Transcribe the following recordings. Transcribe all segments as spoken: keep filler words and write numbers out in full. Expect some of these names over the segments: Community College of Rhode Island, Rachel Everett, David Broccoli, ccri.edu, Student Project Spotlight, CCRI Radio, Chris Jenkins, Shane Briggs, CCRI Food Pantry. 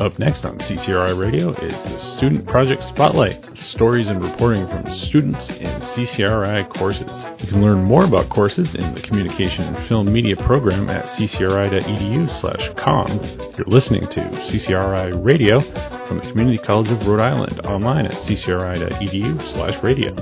Up next on C C R I Radio is the Student Project Spotlight, stories and reporting from students in C C R I courses. You can learn more about courses in the Communication and Film Media program at c c r i dot e d u slash com. You're listening to C C R I Radio from the Community College of Rhode Island, online at c c r i dot e d u slash radio.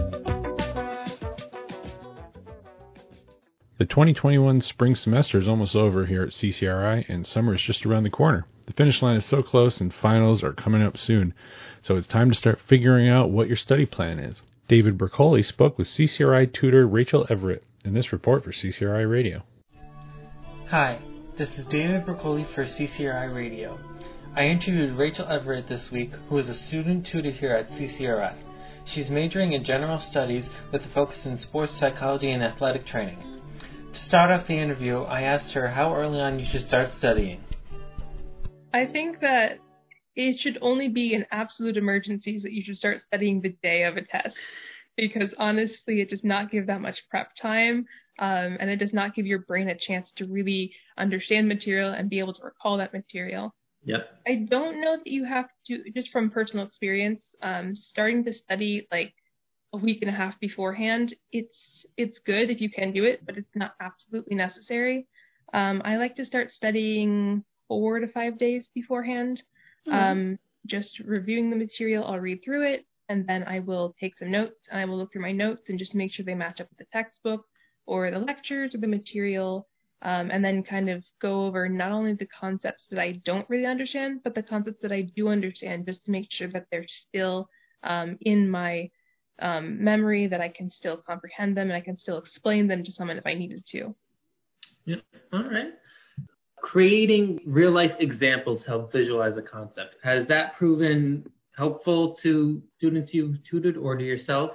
The twenty twenty-one spring semester is almost over here at C C R I, and summer is just around the corner. The finish line is so close, and finals are coming up soon, so it's time to start figuring out what your study plan is. David Broccoli spoke with C C R I tutor Rachel Everett in this report for C C R I Radio. Hi, this is David Broccoli for C C R I Radio. I interviewed Rachel Everett this week, who is a student tutor here at C C R I. She's majoring in general studies with a focus in sports psychology and athletic training. To start off the interview, I asked her how early on you should start studying. I think that it should only be in absolute emergencies that you should start studying the day of a test, because honestly, it does not give that much prep time, um, and it does not give your brain a chance to really understand material and be able to recall that material. Yep. I don't know that you have to, just from personal experience, um, starting to study like a week and a half beforehand, it's it's good if you can do it, but it's not absolutely necessary. Um, I like to start studying four to five days beforehand, mm-hmm. um, just reviewing the material. I'll read through it, and then I will take some notes, and I will look through my notes and just make sure they match up with the textbook or the lectures or the material, um, and then kind of go over not only the concepts that I don't really understand, but the concepts that I do understand, just to make sure that they're still um, in my um, memory, that I can still comprehend them and I can still explain them to someone if I needed to. Yeah. All right. Creating real-life examples help visualize a concept. Has that proven helpful to students you've tutored or to yourself?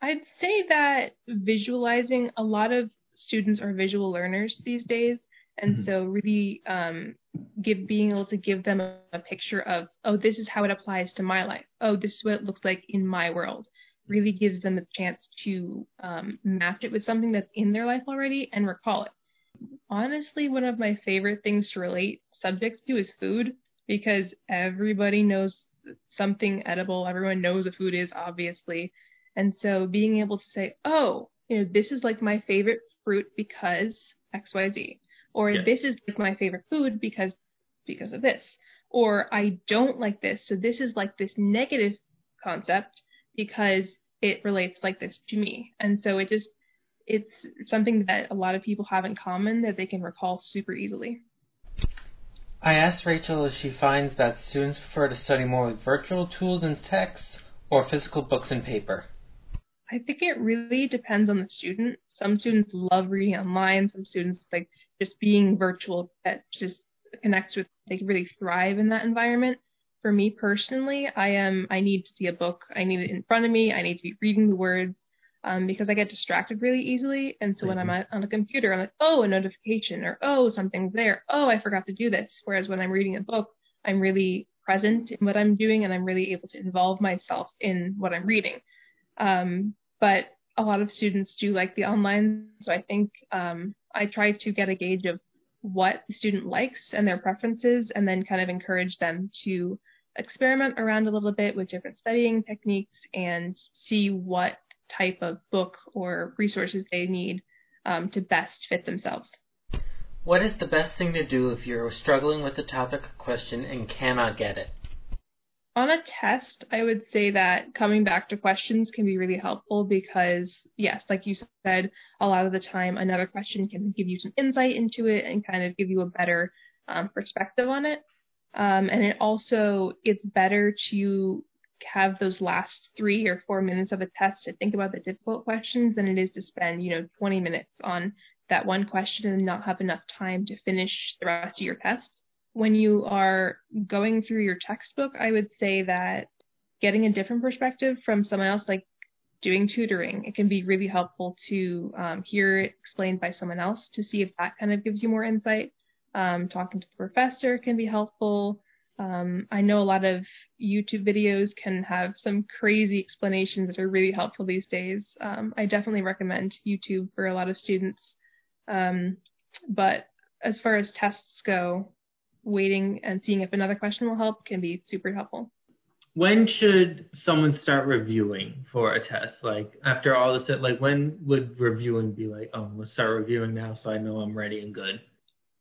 I'd say that visualizing, a lot of students are visual learners these days, and mm-hmm. so really um, give being able to give them a, a picture of, oh, this is how it applies to my life. Oh, this is what it looks like in my world. Really gives them a chance to um, match it with something that's in their life already and recall it. Honestly, one of my favorite things to relate subjects to is food, because everybody knows something edible. Everyone knows what food is, obviously. And so being able to say, oh, you know, this is like my favorite fruit because X Y Z, or yeah. this is like my favorite food because because of this, or I don't like this. So this is like this negative concept because it relates like this to me. And so it just it's something that a lot of people have in common that they can recall super easily. I asked Rachel if she finds that students prefer to study more with virtual tools and texts or physical books and paper. I think it really depends on the student. Some students love reading online. Some students like just being virtual, that just connects with, they really thrive in that environment. For me personally, I am, I need to see a book. I need it in front of me. I need to be reading the words. Um, because I get distracted really easily. And so mm-hmm. when I'm at, on a computer, I'm like, oh, a notification, or, oh, something's there. Oh, I forgot to do this. Whereas when I'm reading a book, I'm really present in what I'm doing, and I'm really able to involve myself in what I'm reading. Um, but a lot of students do like the online. So I think um, I try to get a gauge of what the student likes and their preferences, and then kind of encourage them to experiment around a little bit with different studying techniques and see what type of book or resources they need um, to best fit themselves. What is the best thing to do if you're struggling with a topic or question and cannot get it? On a test, I would say that coming back to questions can be really helpful because, yes, like you said, a lot of the time another question can give you some insight into it and kind of give you a better um, perspective on it. Um, and it also, it's better to have those last three or four minutes of a test to think about the difficult questions than it is to spend, you know, twenty minutes on that one question and not have enough time to finish the rest of your test. When you are going through your textbook, I would say that getting a different perspective from someone else, like doing tutoring, it can be really helpful to um, hear it explained by someone else to see if that kind of gives you more insight. Um, talking to the professor can be helpful. Um, I know a lot of YouTube videos can have some crazy explanations that are really helpful these days. Um, I definitely recommend YouTube for a lot of students. Um, but as far as tests go, waiting and seeing if another question will help can be super helpful. When should someone start reviewing for a test? Like, after all this, like, when would reviewing be like, oh, let's start reviewing now so I know I'm ready and good?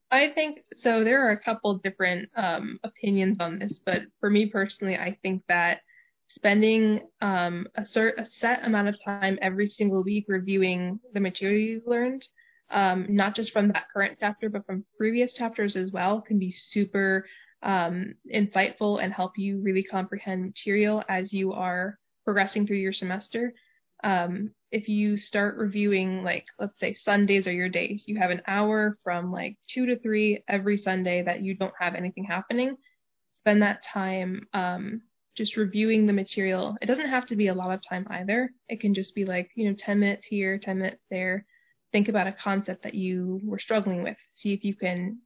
I think, so there are a couple different um, opinions on this, but for me personally, I think that spending um, a, cert- a set amount of time every single week reviewing the material you've learned, um, not just from that current chapter, but from previous chapters as well, can be super um, insightful and help you really comprehend material as you are progressing through your semester. Um, if you start reviewing, like, let's say Sundays are your days, you have an hour from like two to three every Sunday that you don't have anything happening, spend that time, um, just reviewing the material. It doesn't have to be a lot of time either. It can just be like, you know, ten minutes here, ten minutes there. Think about a concept that you were struggling with. See if you can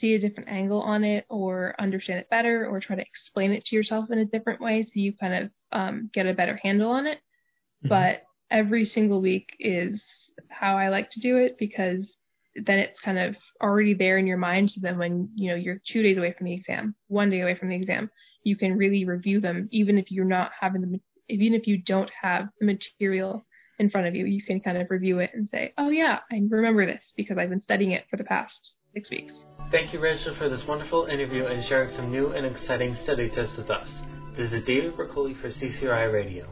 see a different angle on it or understand it better, or try to explain it to yourself in a different way so you kind of um, get a better handle on it. Mm-hmm. But every single week is how I like to do it, because then it's kind of already there in your mind. So then when, you know, you're two days away from the exam, one day away from the exam, you can really review them. Even if you're not having the, even if you don't have the material in front of you, you can kind of review it and say, oh yeah, I remember this because I've been studying it for the past six weeks. Thank you, Rachel, for this wonderful interview and sharing some new and exciting study tips with us. This is David Broccoli for C C R I Radio.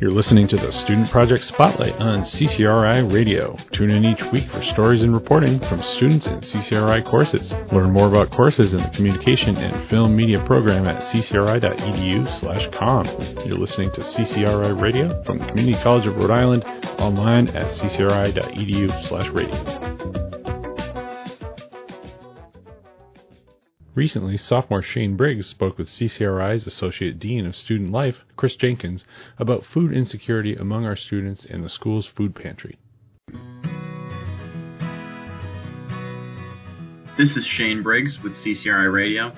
You're listening to the Student Project Spotlight on C C R I Radio. Tune in each week for stories and reporting from students in C C R I courses. Learn more about courses in the Communication and Film Media program at c c r i dot e d u slash com. You're listening to C C R I Radio from the Community College of Rhode Island, online at c c r i dot e d u slash radio. Recently, sophomore Shane Briggs spoke with C C R I's Associate Dean of Student Life, Chris Jenkins, about food insecurity among our students and the school's food pantry. This is Shane Briggs with C C R I Radio.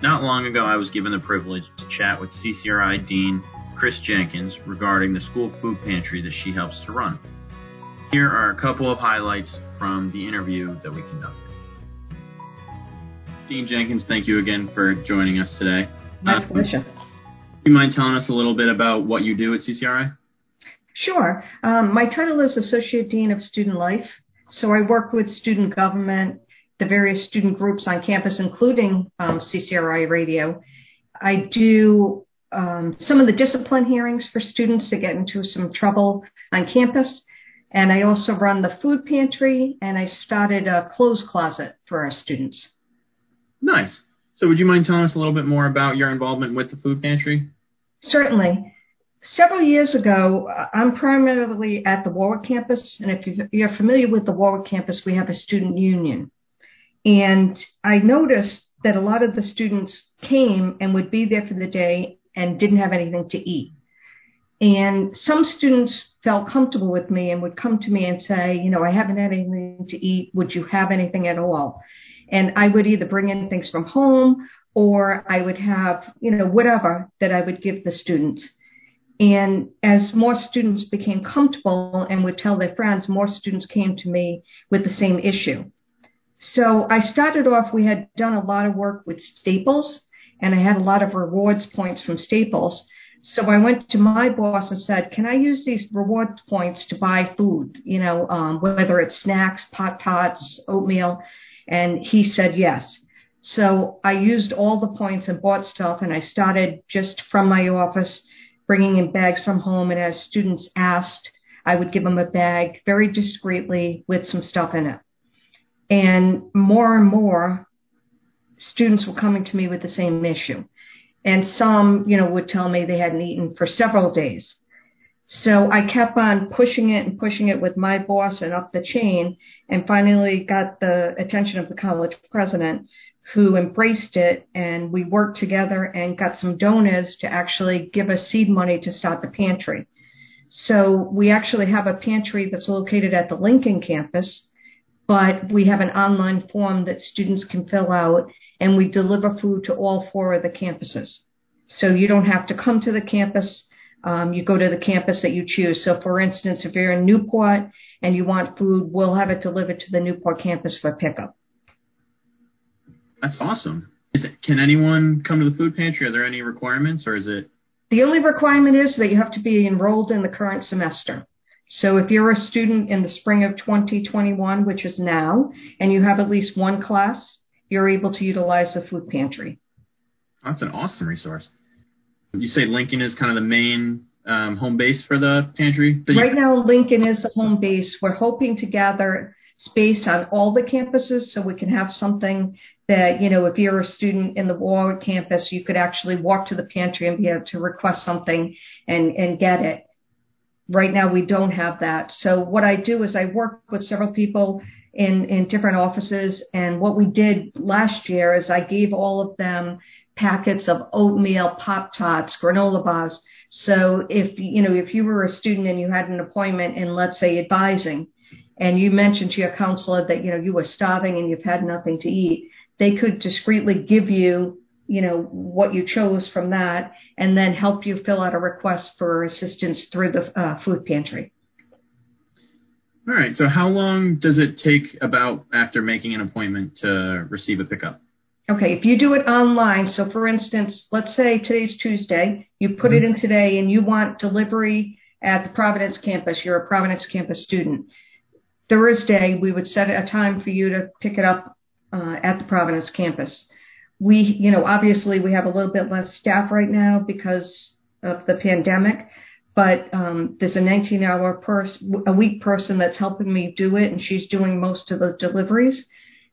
Not long ago, I was given the privilege to chat with C C R I Dean Chris Jenkins regarding the school food pantry that she helps to run. Here are a couple of highlights from the interview that we conducted. Dean Jenkins, thank you again for joining us today. My uh, pleasure. Do you mind telling us a little bit about what you do at C C R I? Sure. Um, my title is Associate Dean of Student Life. So I work with student government, the various student groups on campus, including um, C C R I Radio. I do um, some of the discipline hearings for students that get into some trouble on campus. And I also run the food pantry, and I started a clothes closet for our students. Nice. So would you mind telling us a little bit more about your involvement with the food pantry? Certainly. Several years ago, I'm primarily at the Warwick campus. And if you're familiar with the Warwick campus, we have a student union. And I noticed that a lot of the students came and would be there for the day and didn't have anything to eat. And some students felt comfortable with me and would come to me and say, you know, I haven't had anything to eat. Would you have anything at all? And I would either bring in things from home, or I would have, you know, whatever that I would give the students. And as more students became comfortable and would tell their friends, more students came to me with the same issue. So I started off, we had done a lot of work with Staples, and I had a lot of rewards points from Staples. So I went to my boss and said, can I use these reward points to buy food, you know, um, whether it's snacks, Pop Tarts, oatmeal. And he said yes. So I used all the points and bought stuff, and I started just from my office bringing in bags from home. And as students asked, I would give them a bag very discreetly with some stuff in it. And more and more students were coming to me with the same issue. And some, you know, would tell me they hadn't eaten for several days. So I kept on pushing it and pushing it with my boss and up the chain, and finally got the attention of the college president, who embraced it. And we worked together and got some donors to actually give us seed money to start the pantry. So we actually have a pantry that's located at the Lincoln campus, but we have an online form that students can fill out, and we deliver food to all four of the campuses. So you don't have to come to the campus. Um, you go to the campus that you choose. So, for instance, if you're in Newport and you want food, we'll have it delivered to the Newport campus for pickup. That's awesome. Is it, can anyone come to the food pantry? Are there any requirements, or is it? The only requirement is that you have to be enrolled in the current semester. So if you're a student in the spring of twenty twenty-one, which is now, and you have at least one class, you're able to utilize the food pantry. That's an awesome resource. You say Lincoln is kind of the main um, home base for the pantry? So right you- now, Lincoln is the home base. We're hoping to gather space on all the campuses so we can have something that, you know, if you're a student in the Warwick campus, you could actually walk to the pantry and be able to request something and, and get it. Right now, we don't have that. So what I do is I work with several people in, in different offices. And what we did last year is I gave all of them packets of oatmeal, Pop-Tarts, granola bars. So if, you know, if you were a student and you had an appointment in, let's say, advising, and you mentioned to your counselor that, you know, you were starving and you've had nothing to eat, they could discreetly give you, you know, what you chose from that and then help you fill out a request for assistance through the uh, food pantry. All right. So how long does it take about after making an appointment to receive a pickup? Okay. If you do it online, so for instance, let's say today's Tuesday, you put mm-hmm. it in today and you want delivery at the Providence campus, you're a Providence campus student. Thursday, we would set a time for you to pick it up uh, at the Providence campus. We, you know, obviously we have a little bit less staff right now because of the pandemic, but um, there's a nineteen hour pers- a week person that's helping me do it, and she's doing most of the deliveries,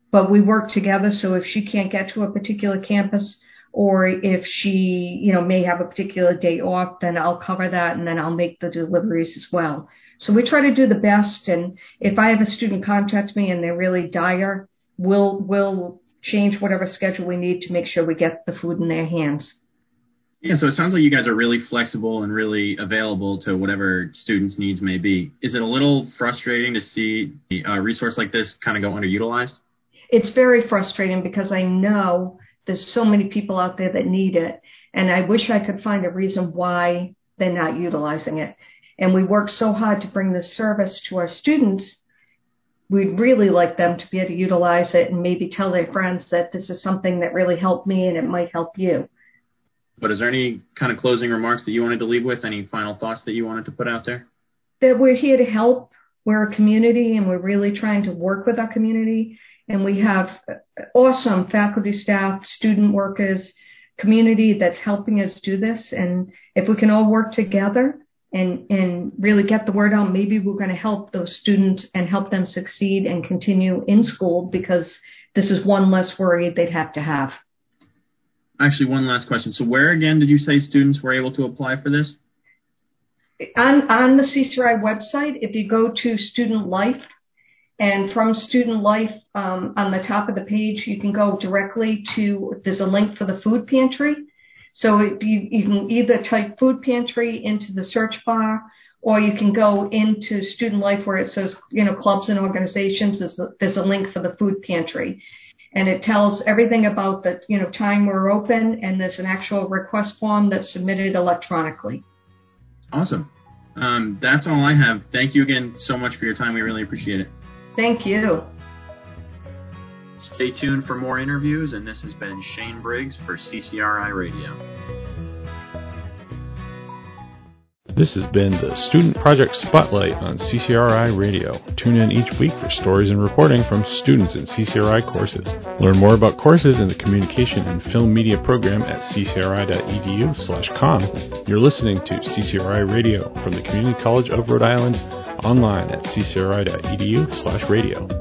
but we work together. So if she can't get to a particular campus, or if she, you know, may have a particular day off, then I'll cover that and then I'll make the deliveries as well. So we try to do the best. And if I have a student contact me and they're really dire, we'll, we'll change whatever schedule we need to make sure we get the food in their hands. Yeah. So it sounds like you guys are really flexible and really available to whatever students' needs may be. Is it a little frustrating to see a resource like this kind of go underutilized? It's very frustrating because I know there's so many people out there that need it. And I wish I could find a reason why they're not utilizing it. And we work so hard to bring this service to our students. We'd really like them to be able to utilize it and maybe tell their friends that this is something that really helped me and it might help you. But is there any kind of closing remarks that you wanted to leave with? Any final thoughts that you wanted to put out there? That we're here to help. We're a community and we're really trying to work with our community. And we have awesome faculty, staff, student workers, community that's helping us do this. And if we can all work together and, and really get the word out, maybe we're going to help those students and help them succeed and continue in school, because this is one less worry they'd have to have. Actually, one last question. So where, again, did you say students were able to apply for this? On, on the C C R I website, if you go to Student Life, and from Student Life, um, on the top of the page, you can go directly to, there's a link for the food pantry. So it, you, you can either type food pantry into the search bar, or you can go into Student Life where it says, you know, clubs and organizations. There's a, there's a link for the food pantry. And it tells everything about the, you know, time we're open. And there's an actual request form that's submitted electronically. Awesome. Um, that's all I have. Thank you again so much for your time. We really appreciate it. Thank you. Stay tuned for more interviews, and this has been Shane Briggs for C C R I Radio. This has been the Student Project Spotlight on C C R I Radio. Tune in each week for stories and reporting from students in C C R I courses. Learn more about courses in the Communication and Film Media program at c c r i dot e d u slash com. You're listening to C C R I Radio from the Community College of Rhode Island, online at c c r i dot e d u slash radio.